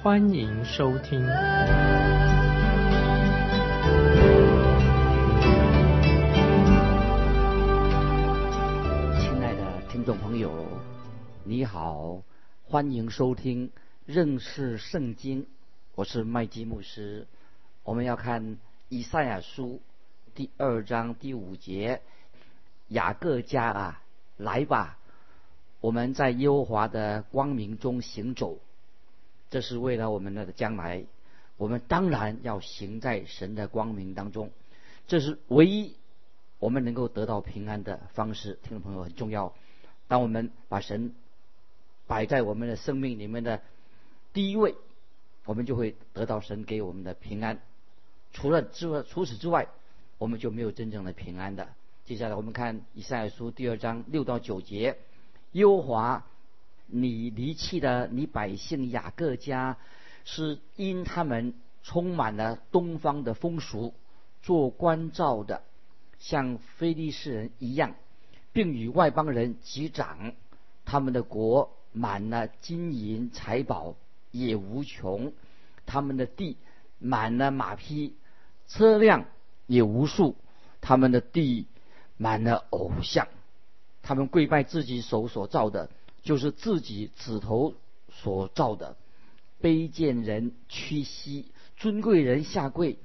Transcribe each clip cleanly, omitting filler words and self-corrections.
欢迎收听。亲爱的听众朋友，你好，欢迎收听认识圣经，我是麦基牧师。我们要看以赛亚书第2章第5节，雅各家啊，来吧，我们在耶和华的光明中行走。这是为了我们的将来，我们当然要行在神的光明当中，这是唯一我们能够得到平安的方式。听众朋友，很重要，当我们把神摆在我们的生命里面的第一位，我们就会得到神给我们的平安。除此之外，我们就没有真正的平安的。接下来我们看以赛亚书2章6到9节，耶和华你离弃的你百姓雅各家，是因他们充满了东方的风俗，做关照的，像非利士人一样，并与外邦人击掌。他们的国满了金银财宝，也无穷；他们的地满了马匹，车辆也无数；他们的地满了偶像，他们跪拜自己手所造的，就是自己指头所造的。卑贱人屈膝，尊贵人下跪，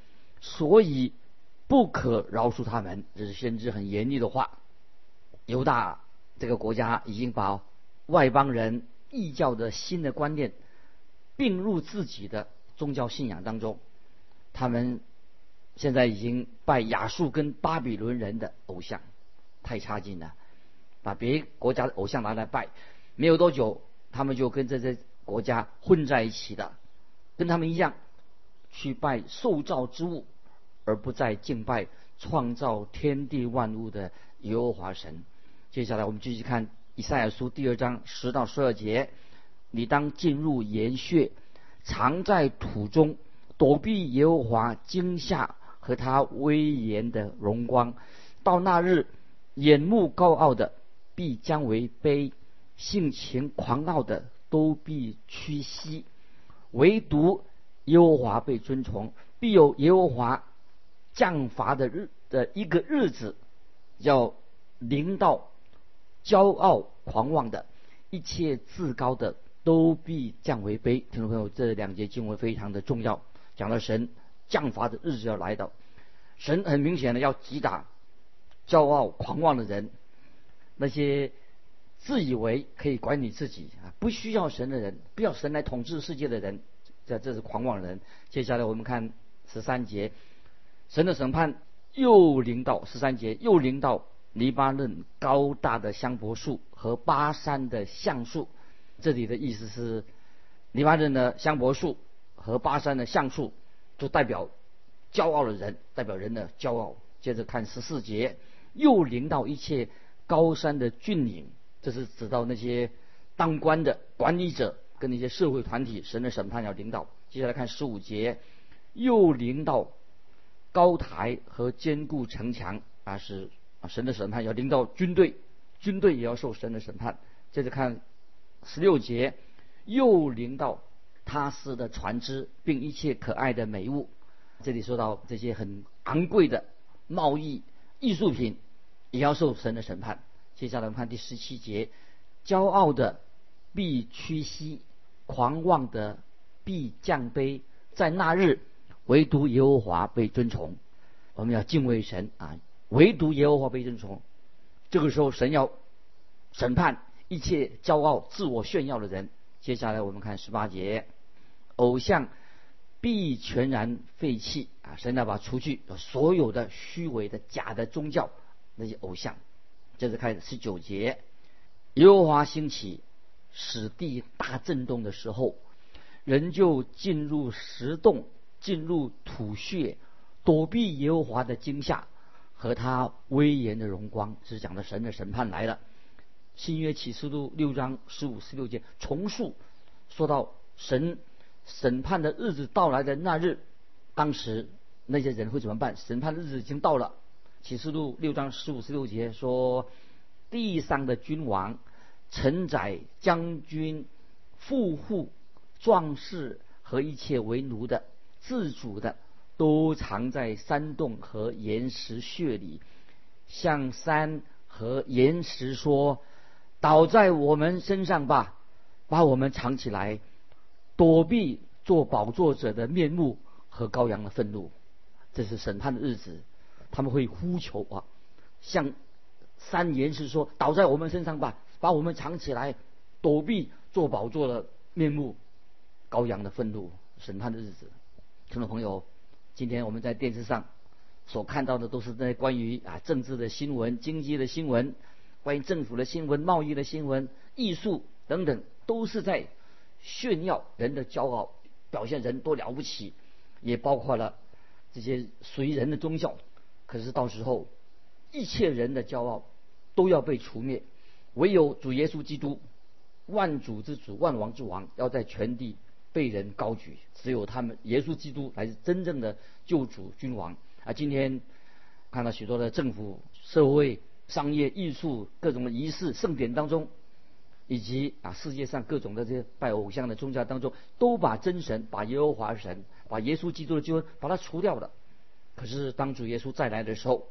所以不可饶恕他们。这是先知很严厉的话。犹大这个国家已经把外邦人异教的新的观念并入自己的宗教信仰当中，他们现在已经拜亚述跟巴比伦人的偶像，太差劲了，把别国家的偶像拿来拜，没有多久他们就跟这些国家混在一起的，跟他们一样去拜受造之物，而不再敬拜创造天地万物的耶和华神。接下来我们继续看以赛亚书2章10到12节，你当进入岩穴，藏在土中，躲避耶和华惊吓和他威严的荣光。到那日，眼目高傲的必将为卑，性情狂傲的都必屈膝，唯独耶和华被尊崇。必有耶和华降罚的一个日子，要临到骄傲狂妄的，一切自高的都必降为卑。听众朋友，这2节经文非常的重要，讲到神降罚的日子要来到，神很明显的要击打骄傲狂妄的人，那些自以为可以管理自己不需要神的人，不要神来统治世界的人，这是狂妄人。接下来我们看13节，神的审判又临到，13节又临到黎巴嫩高大的香柏树和巴珊的橡树。这里的意思是，黎巴嫩的香柏树和巴珊的橡树就代表骄傲的人，代表人的骄傲。接着看14节，又临到一切高山的峻岭，这是指到那些当官的管理者跟那些社会团体，神的审判要临到。接下来看15节，又临到高台和坚固城墙，那是神的审判要临到军队，军队也要受神的审判。接着看16节，又临到他施的船只，并一切可爱的美物。这里说到这些很昂贵的贸易艺术品也要受神的审判。接下来我们看第17节，骄傲的必屈膝，狂妄的必降卑，在那日唯独耶和华被尊崇。我们要敬畏神啊，唯独耶和华被尊崇。这个时候神要审判一切骄傲自我炫耀的人。接下来我们看18节，偶像必全然废弃啊！神要把除去所有的虚伪的假的宗教，那些偶像。接着看19节，耶和华兴起，使地大震动的时候，人就进入石洞，进入土穴，躲避耶和华的惊吓和他威严的荣光，是讲的神的审判来了。新约启示录6章15、16节重述说到神审判的日子到来的那日，当时那些人会怎么办？审判的日子已经到了。启示录6章15、16节说，地上的君王、臣宰、将军、富户、壮士和一切为奴的、自主的，都藏在山洞和岩石穴里，向山和岩石说，倒在我们身上吧，把我们藏起来，躲避做宝座者的面目和羔羊的愤怒。这是审判的日子，他们会呼求啊，向山岩石说，倒在我们身上吧，把我们藏起来，躲避做宝座的面目，羔羊的愤怒。审判的日子，听众朋友，今天我们在电视上所看到的都是那关于政治的新闻、经济的新闻、关于政府的新闻、贸易的新闻、艺术等等，都是在炫耀人的骄傲，表现人多了不起，也包括了这些随人的宗教。可是到时候一切人的骄傲都要被除灭，唯有主耶稣基督，万主之主、万王之王，要在全地被人高举。只有他们耶稣基督才是真正的救主君王啊！今天看到许多的政府、社会、商业、艺术各种的仪式盛典当中，以及世界上各种的这些拜偶像的宗教当中，都把真神、把耶和华神、把耶稣基督的救恩把它除掉了。可是当主耶稣再来的时候，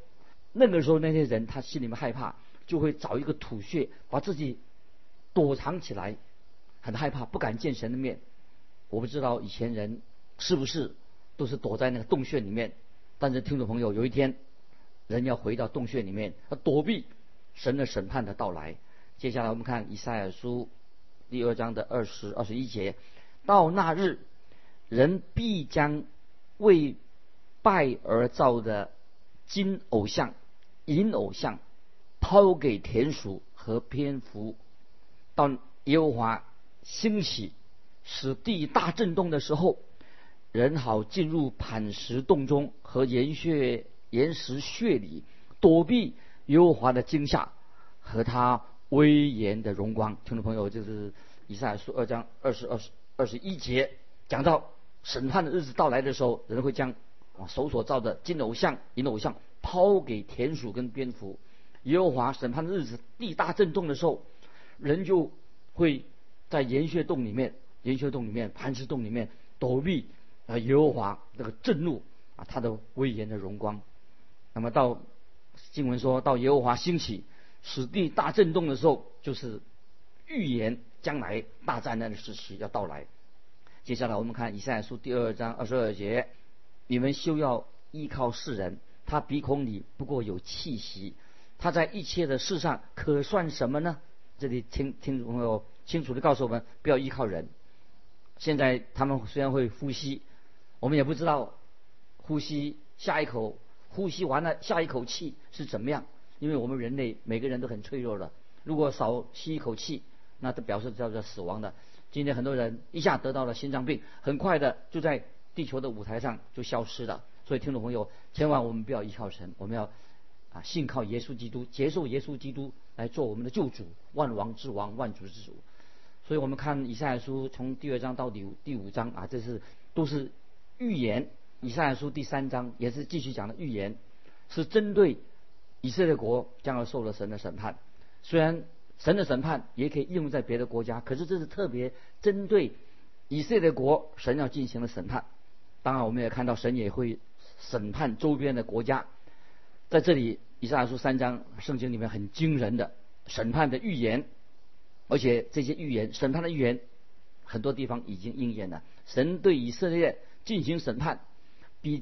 那个时候那些人他心里面害怕，就会找一个土穴把自己躲藏起来，很害怕，不敢见神的面。我不知道以前人是不是都是躲在那个洞穴里面，但是听众朋友，有一天人要回到洞穴里面，要躲避神的审判的到来。接下来我们看以赛亚书2章20、21节，到那日，人必将为拜而造的金偶像、银偶像抛给田鼠和蝙蝠。到耶和华兴起使地大震动的时候，人好进入磐石洞中和岩石穴里，躲避耶和华的惊吓和他威严的荣光。听众朋友，这是以赛亚书2章20、21节讲到审判的日子到来的时候，人会将手所造的金偶像、银偶像抛给田鼠跟蝙蝠。耶和华审判的日子地大震动的时候，人就会在岩穴洞里面、磐石洞里面躲避耶和华那个震怒他的威严的荣光。那么到经文说，到耶和华兴起使地大震动的时候，就是预言将来大灾难的时期要到来。接下来我们看以赛亚书2章22节，你们休要依靠世人，他鼻孔里不过有气息，他在一切的事上可算什么呢？这里听众朋友清楚地告诉我们，不要依靠人。现在他们虽然会呼吸，我们也不知道呼吸完了下一口气是怎么样，因为我们人类每个人都很脆弱的，如果少吸一口气，那都表示叫做死亡的。今天很多人一下得到了心脏病，很快的就在地球的舞台上就消失了。所以听众朋友，千万我们不要依靠神，我们要信靠耶稣基督，接受耶稣基督来做我们的救主，万王之王、万主之主。所以我们看以赛亚书从2章到第5章这是都是预言。以赛亚书3章也是继续讲的预言，是针对以色列国将要受了神的审判。虽然神的审判也可以应用在别的国家，可是这是特别针对以色列国神要进行的审判。当然我们也看到神也会审判周边的国家。在这里以赛亚书3章圣经里面很惊人的审判的预言，而且这些预言、审判的预言很多地方已经应验了。神对以色列进行审判，比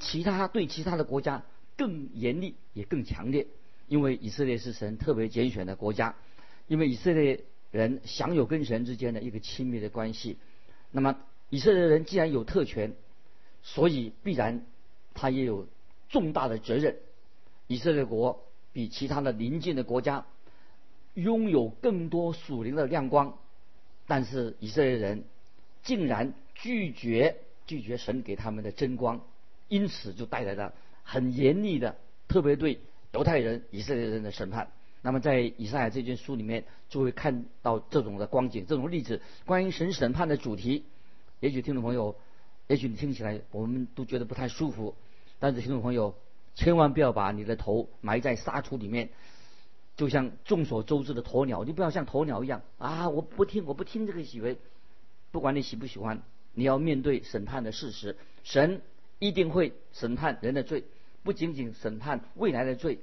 对其他的国家更严厉也更强烈，因为以色列是神特别拣选的国家，因为以色列人享有跟神之间的一个亲密的关系。那么以色列人既然有特权，所以必然他也有重大的责任。以色列国比其他的邻近的国家拥有更多属灵的亮光，但是以色列人竟然拒绝拒绝神给他们的真光，因此就带来了很严厉的，特别对犹太人、以色列人的审判。那么在以赛亚这卷书里面就会看到这种的光景，这种例子，关于神审判的主题。也许听众朋友，也许你听起来我们都觉得不太舒服，但是听众朋友千万不要把你的头埋在沙土里面，就像众所周知的鸵鸟，你不要像鸵鸟一样啊！我不听这个以为，不管你喜不喜欢，你要面对审判的事实，神一定会审判人的罪，不仅仅审判未来的罪，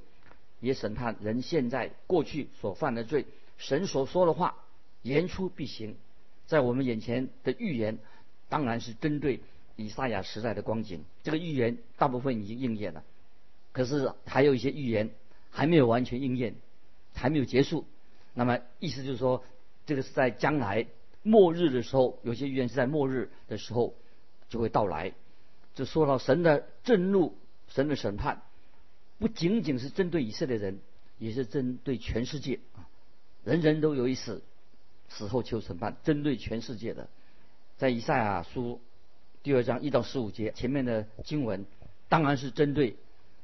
也审判人现在过去所犯的罪。神所说的话言出必行，在我们眼前的预言当然是针对以赛亚时代的光景，这个预言大部分已经应验了，可是还有一些预言还没有完全应验，还没有结束。那么意思就是说，这个是在将来末日的时候，有些预言是在末日的时候就会到来。就说到神的震怒，神的审判不仅仅是针对以色列人，也是针对全世界，人人都有一死，死后求审判，针对全世界的。在以赛亚书第2章1到15节前面的经文，当然是针对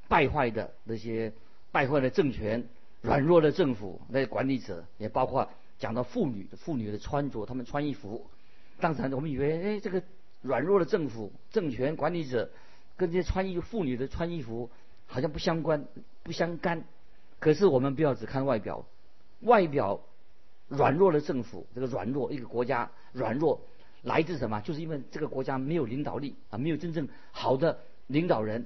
败坏的那些败坏的政权、软弱的政府那些管理者，也包括讲到妇女的穿着，他们穿衣服。当然我们以为这个软弱的政府、政权、管理者跟这些穿衣服、妇女的穿衣服好像不相关、不相干。可是我们不要只看外表，外表软弱的政府，这个软弱一个国家软弱来自什么？就是因为这个国家没有领导力啊，没有真正好的领导人。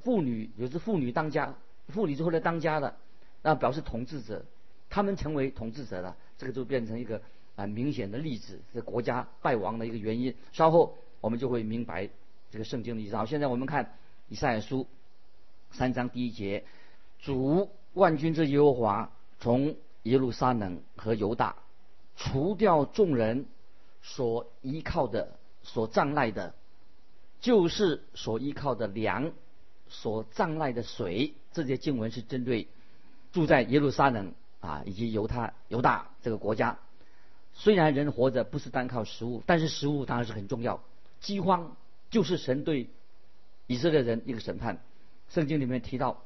妇女有时妇女当家，妇女之后来当家的，那表示统治者，他们成为统治者了，这个就变成一个明显的例子，是国家败亡的一个原因。稍后我们就会明白这个圣经的意思。好，现在我们看以赛亚书3章1节：主万军之耶和华从耶路撒冷和犹大除掉众人所依靠的、所仗赖的，就是所依靠的粮、所仗赖的水。这些经文是针对住在耶路撒冷以及犹大这个国家。虽然人活着不是单靠食物，但是食物当然是很重要。饥荒就是神对以色列人一个审判。圣经里面提到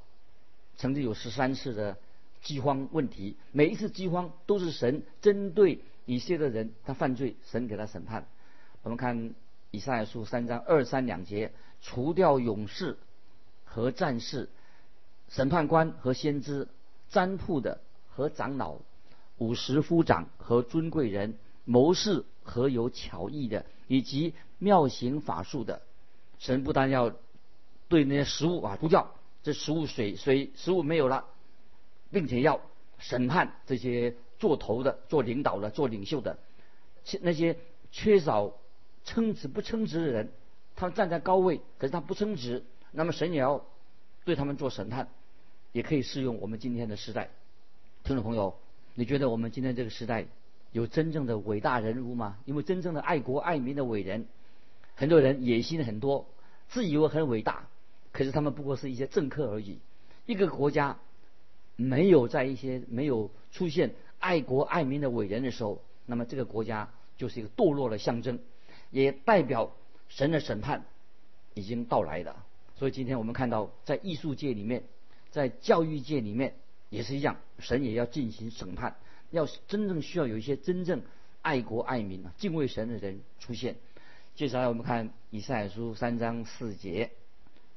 曾经有13次的饥荒问题，每一次饥荒都是神针对以色列人，他犯罪，神给他审判。我们看以赛亚书3章2、3、2节：除掉勇士和战士、审判官和先知、占卜的和长老、50夫长和尊贵人、谋士和有巧艺的，以及妙行法术的。神不但要对那些食物除掉，这食物水食物没有了，并且要审判这些做头的、做领导的、做领袖的。那些缺少称职、不称职的人，他们站在高位，可是他不称职，那么神也要对他们做审判。也可以适用我们今天的时代。听众朋友，你觉得我们今天这个时代有真正的伟大人物吗？有没有真正的爱国爱民的伟人？很多人野心很多，自以为很伟大，可是他们不过是一些政客而已。一个国家没有出现爱国爱民的伟人的时候，那么这个国家就是一个堕落的象征，也代表神的审判已经到来了。所以今天我们看到，在艺术界里面，在教育界里面也是一样，神也要进行审判，要真正需要有一些真正爱国爱民、敬畏神的人出现。接下来我们看以赛亚书3章4节：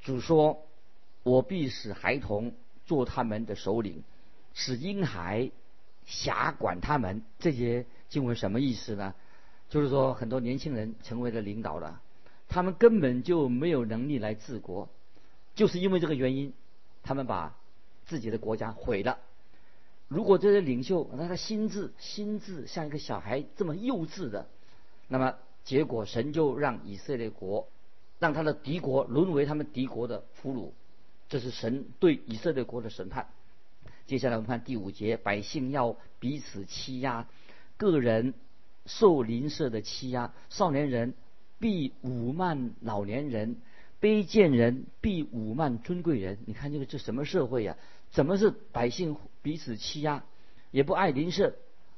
主说，我必使孩童做他们的首领，使婴孩辖管他们。这些经文什么意思呢？就是说很多年轻人成为了领导了，他们根本就没有能力来治国，就是因为这个原因，他们把自己的国家毁了。如果这些领袖他的心智像一个小孩这么幼稚的，那么结果神就让以色列国，让他的敌国沦为他们敌国的俘虏。这是神对以色列国的审判。接下来我们看第5节：百姓要彼此欺压，个人受邻舍的欺压，少年人必侮慢老年人，卑贱人必侮慢尊贵人。你看这什么社会呀？怎么是百姓彼此欺压，也不爱邻舍，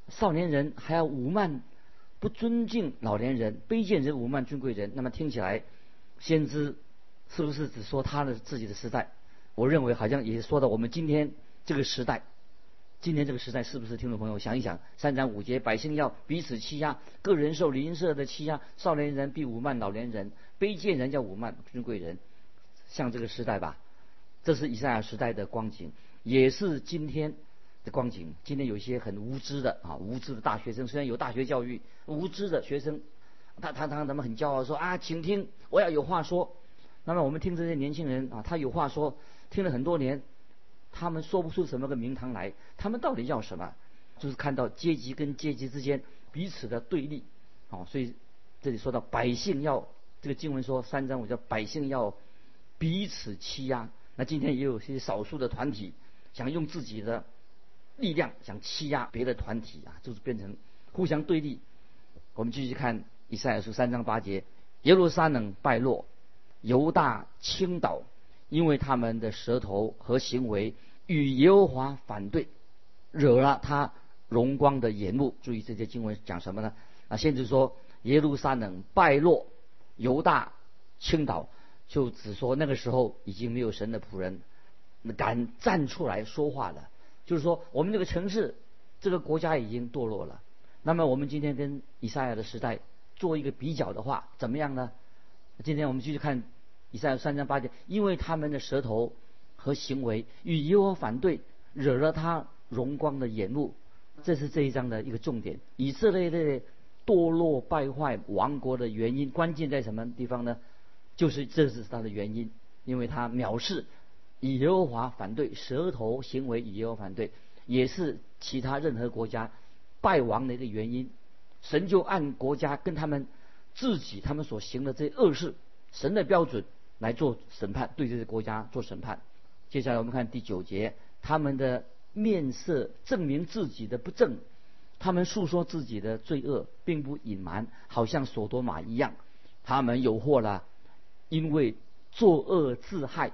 少年人还要侮慢不尊敬老年人，卑贱人侮慢尊贵人。那么听起来先知是不是只说他的自己的时代？我认为好像也说到我们今天这个时代。今天这个时代是不是？听众朋友想一想，三长五节，百姓要彼此欺压，个人受邻舍的欺压，少年人必侮慢老年人，卑贱人叫侮慢尊贵人，像这个时代吧。这是以赛亚时代的光景，也是今天的光景。今天有一些很无知的大学生，虽然有大学教育，无知的学生，他们很骄傲说啊，请听，我要有话说。那么我们听这些年轻人啊，他有话说，听了很多年，他们说不出什么个名堂来。他们到底要什么？就是看到阶级跟阶级之间彼此的对立啊。所以这里说到百姓要，这个经文说三章五节，百姓要彼此欺压。那今天也有些少数的团体想用自己的力量想欺压别的团体啊，就是变成互相对立。我们继续看以赛亚书3章8节，耶路撒冷败落，犹大倾倒，因为他们的舌头和行为与耶和华反对，惹了他荣光的眼目。注意这些经文讲什么呢？啊，先是说耶路撒冷败落，犹大倾倒，就只说那个时候已经没有神的仆人敢站出来说话了。就是说我们这个城市，这个国家已经堕落了。那么我们今天跟以赛亚的时代做一个比较的话，怎么样呢？今天我们继续看以赛亚3章8节，因为他们的舌头和行为与耶和华反对，惹了他荣光的眼目。这是这一章的一个重点。以色列的堕落败坏亡国的原因，关键在什么地方呢？就是这是他的原因，因为他藐视以耶和华反对，舌头行为以耶和华反对，也是其他任何国家败亡的一个原因。神就按国家跟他们自己他们所行的这恶事，神的标准来做审判，对这些国家做审判。接下来我们看第9节，他们的面色证明自己的不正，他们诉说自己的罪恶，并不隐瞒，好像所多玛一样，他们有祸了，因为作恶自害。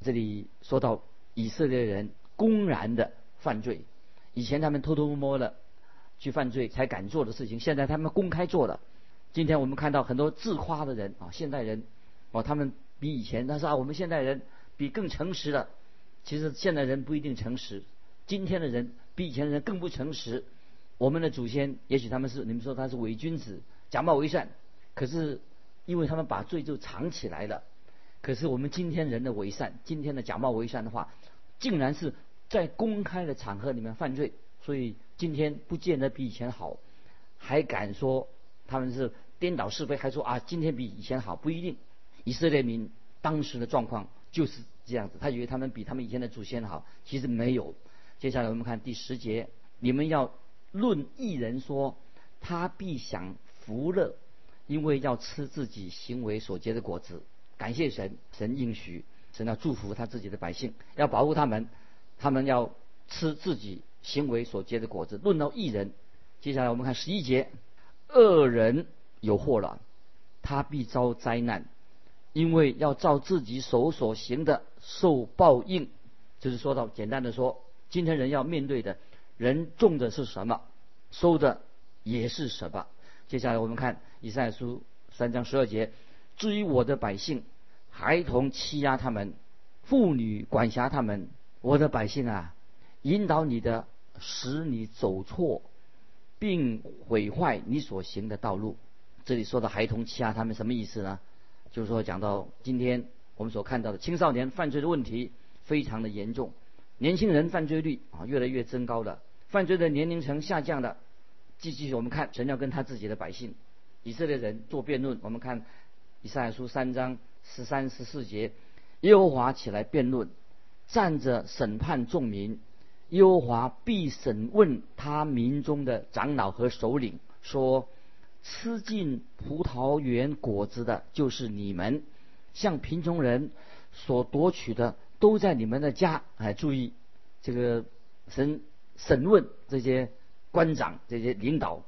这里说到以色列人公然的犯罪，以前他们偷偷摸摸的去犯罪才敢做的事情，现在他们公开做了。今天我们看到很多自夸的人啊，现代人哦，他们比以前，但是啊，我们现代人比更诚实了。其实现代人不一定诚实，今天的人比以前的人更不诚实。我们的祖先也许他们是，你们说他是伪君子，假冒为善，可是因为他们把罪就藏起来了。可是我们今天人的伪善，今天的假冒伪善的话，竟然是在公开的场合里面犯罪，所以今天不见得比以前好，还敢说他们是颠倒是非，还说啊今天比以前好，不一定。以色列民当时的状况就是这样子，他以为他们比他们以前的祖先好，其实没有。接下来我们看第10节，你们要论义人说，他必享福乐，因为要吃自己行为所结的果子。感谢神，神应许，神要祝福他自己的百姓，要保护他们，他们要吃自己行为所结的果子。论到义人，接下来我们看11节，恶人有祸了，他必遭灾难，因为要照自己手所行的受报应。就是说到，简单的说，今天人要面对的，人种的是什么，收的也是什么。接下来我们看以赛亚书3章12节，至于我的百姓，孩童欺压他们，妇女管辖他们。我的百姓啊，引导你的，使你走错，并毁坏你所行的道路。这里说的孩童欺压他们什么意思呢？就是说讲到今天我们所看到的青少年犯罪的问题非常的严重，年轻人犯罪率越来越增高了，犯罪的年龄层下降了。继续我们看神要跟他自己的百姓以色列人做辩论。我们看以赛亚书3章13、14节，耶和华起来辩论，站着审判众民，耶和华必审问他民中的长老和首领，说，吃尽葡萄园果子的就是你们，向贫穷人所夺取的都在你们的家。哎，注意这个神审问这些官长，这些领导，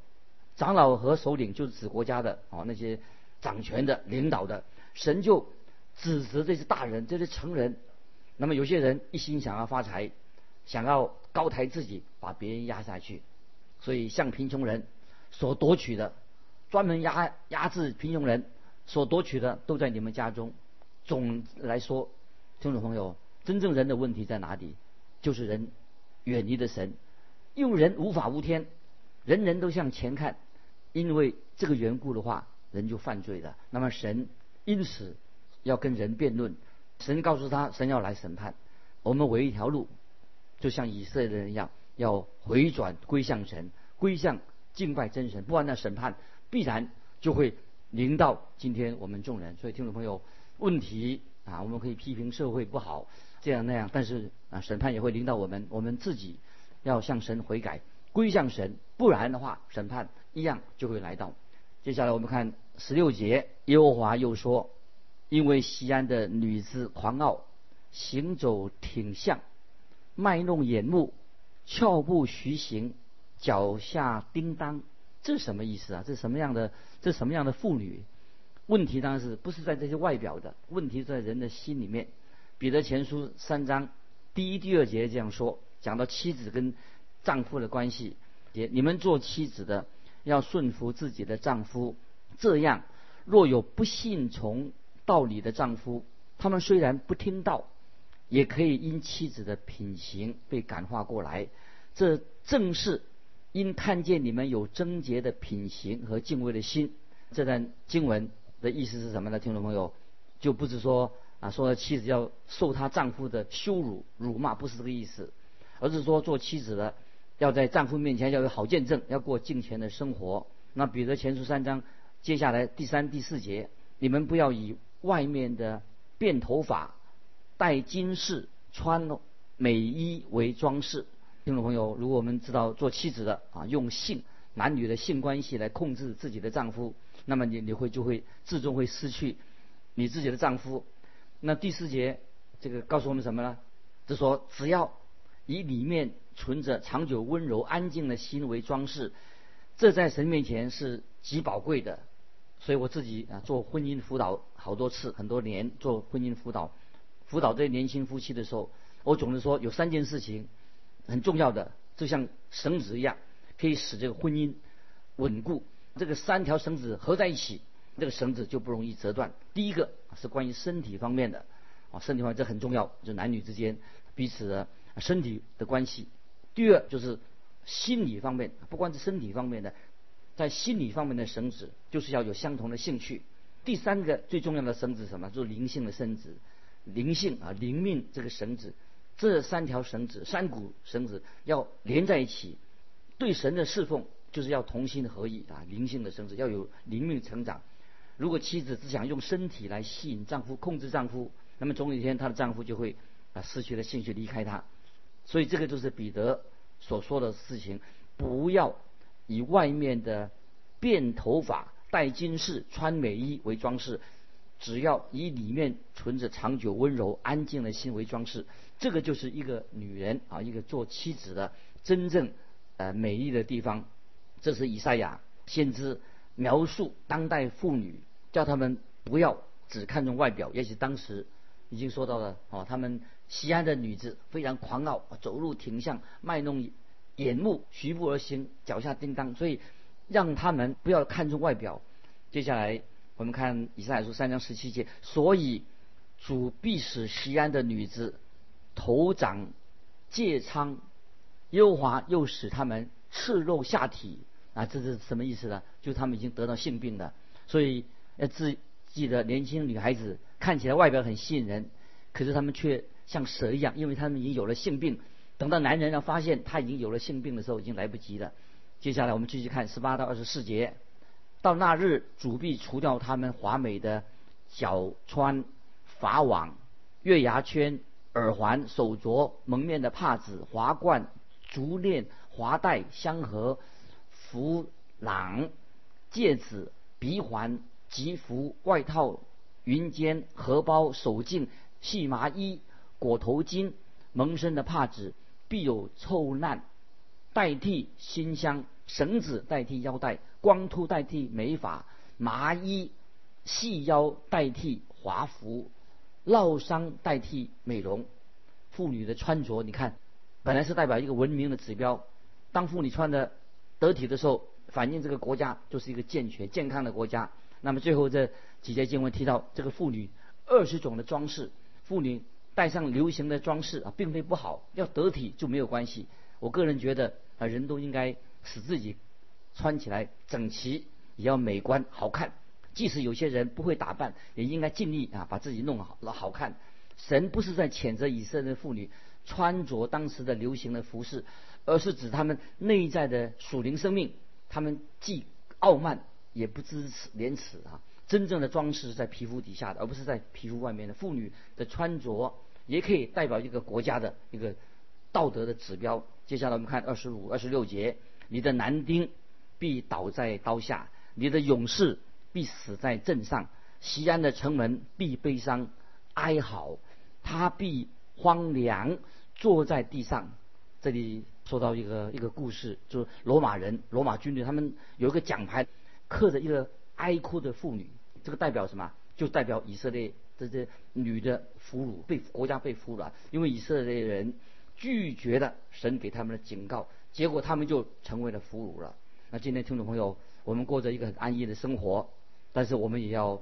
长老和首领就是指国家的那些掌权的领导的。神就指责这些大人，这些成人。那么有些人一心想要发财，想要高抬自己，把别人压下去，所以向贫穷人所夺取的，专门压制贫穷人所夺取的都在你们家中。总来说，听众朋友，真正人的问题在哪里？就是人远离的神，因为人无法无天，人人都向前看，因为这个缘故的话，人就犯罪了。那么神因此要跟人辩论，神告诉他，神要来审判。我们唯一一条路，就像以色列人一样，要回转归向神，归向敬拜真神，不然那审判必然就会临到今天我们众人。所以听众朋友，问题啊，我们可以批评社会不好，这样那样，但是啊，审判也会临到我们，我们自己要向神悔改，归向神，不然的话，审判一样就会来到。接下来我们看16节，耶和华又说：“因为西安的女子狂傲，行走挺项，卖弄眼目，翘步徐行，脚下叮当。”这是什么意思啊？这什么样的妇女？问题当然是不是在这些外表的问题，在人的心里面。彼得前书3章第1、第2节这样说，讲到妻子跟丈夫的关系。你们做妻子的要顺服自己的丈夫，这样若有不信从道理的丈夫，他们虽然不听道，也可以因妻子的品行被感化过来。这正是因看见你们有贞洁的品行和敬畏的心。这段经文的意思是什么呢？听众朋友，就不是说啊，说妻子要受她丈夫的羞辱、辱骂，不是这个意思，而是说做妻子的要在丈夫面前要有好见证，要过敬虔的生活。那彼得前书3章接下来第3、第4节，你们不要以外面的辫头发、戴金饰、穿美衣为装饰。听众朋友，如果我们知道做妻子的啊，用性男女的性关系来控制自己的丈夫，那么你就会最终会失去你自己的丈夫。那第4节这个告诉我们什么呢？就说只要以里面存着长久温柔安静的心为装饰，这在神面前是极宝贵的。所以我自己啊做婚姻辅导好多次，很多年做婚姻辅导这些年轻夫妻的时候，我总是说有3件事情很重要的，就像绳子一样，可以使这个婚姻稳固。这个3条绳子合在一起，这个绳子就不容易折断。第一个是关于身体方面的啊，身体方面这很重要，就男女之间彼此的身体的关系。第二就是心理方面，不光是身体方面的，在心理方面的绳子就是要有相同的兴趣。第三个最重要的绳子是什么？就是灵性的绳子，灵性啊，灵命这个绳子。这3条绳子，3股绳子要连在一起。对神的侍奉就是要同心合意啊，灵性的绳子要有灵命成长。如果妻子只想用身体来吸引丈夫、控制丈夫，那么总有一天她的丈夫就会啊失去了兴趣，离开她。所以这个就是彼得所说的事情，不要以外面的辫头发、戴金饰、穿美衣为装饰，只要以里面存着长久温柔安静的心为装饰。这个就是一个女人啊，一个做妻子的真正美丽的地方。这是以赛亚先知描述当代妇女，叫她们不要只看重外表。也许当时已经说到了哦，她们西安的女子非常狂傲，走路挺项，卖弄眼目，徐步而行，脚下叮当，所以让她们不要看重外表。接下来我们看以赛亚书3章17节，所以主必使西安的女子头长疥疮，耶和华又使他们赤露下体啊！这是什么意思呢？就是他们已经得到性病了。所以自己的年轻女孩子看起来外表很吸引人，可是他们却像蛇一样，因为他们已经有了性病。等到男人要发现他已经有了性病的时候，已经来不及了。接下来我们继续看18到24节，到那日主必除掉他们华美的脚穿、法网、月牙圈、耳环、手镯、蒙面的帕子、华冠、竹链、华带、香盒、符囊、戒指、鼻环、吉服、外套、云肩、荷包、手镜、细麻衣、裹头巾、蒙身的帕子，必有臭烂代替馨香，绳子代替腰带，光秃代替美发，麻衣细腰代替华服，烙伤代替美容。妇女的穿着，你看本来是代表一个文明的指标，当妇女穿的得体的时候，反映这个国家就是一个健全健康的国家。那么最后这几节经文提到这个妇女20种的装饰，妇女戴上流行的装饰啊，并非不好，要得体就没有关系。我个人觉得啊，人都应该使自己穿起来整齐，也要美观好看。即使有些人不会打扮，也应该尽力啊把自己弄好看。神不是在谴责以色列的妇女穿着当时的流行的服饰，而是指他们内在的属灵生命，他们既傲慢也不知廉耻啊！真正的装饰是在皮肤底下的，而不是在皮肤外面的。妇女的穿着也可以代表一个国家的一个道德的指标。接下来我们看25、26节：你的男丁必倒在刀下，你的勇士必死在阵上，西安的城门必悲伤哀嚎，他必荒凉坐在地上。这里说到一个故事，就是罗马军队他们有一个奖牌刻着一个哀哭的妇女，这个代表什么？就代表以色列这些女的俘虏，被国家被俘虏了，因为以色列人拒绝了神给他们的警告，结果他们就成为了俘虏了。那今天听众朋友，我们过着一个很安逸的生活，但是我们也要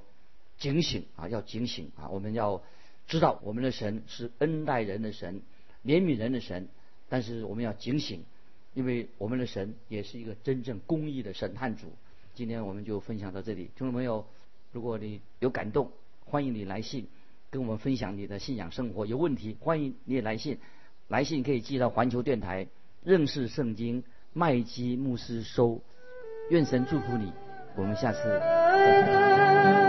警醒啊，要警醒啊，我们要知道我们的神是恩待人的神，怜悯人的神，但是我们要警醒，因为我们的神也是一个真正公义的审判主。今天我们就分享到这里，听众朋友，如果你有感动，欢迎你来信跟我们分享你的信仰生活。有问题欢迎你也来信，来信可以寄到环球电台认识圣经麦基牧师收。愿神祝福你，我们下次再见。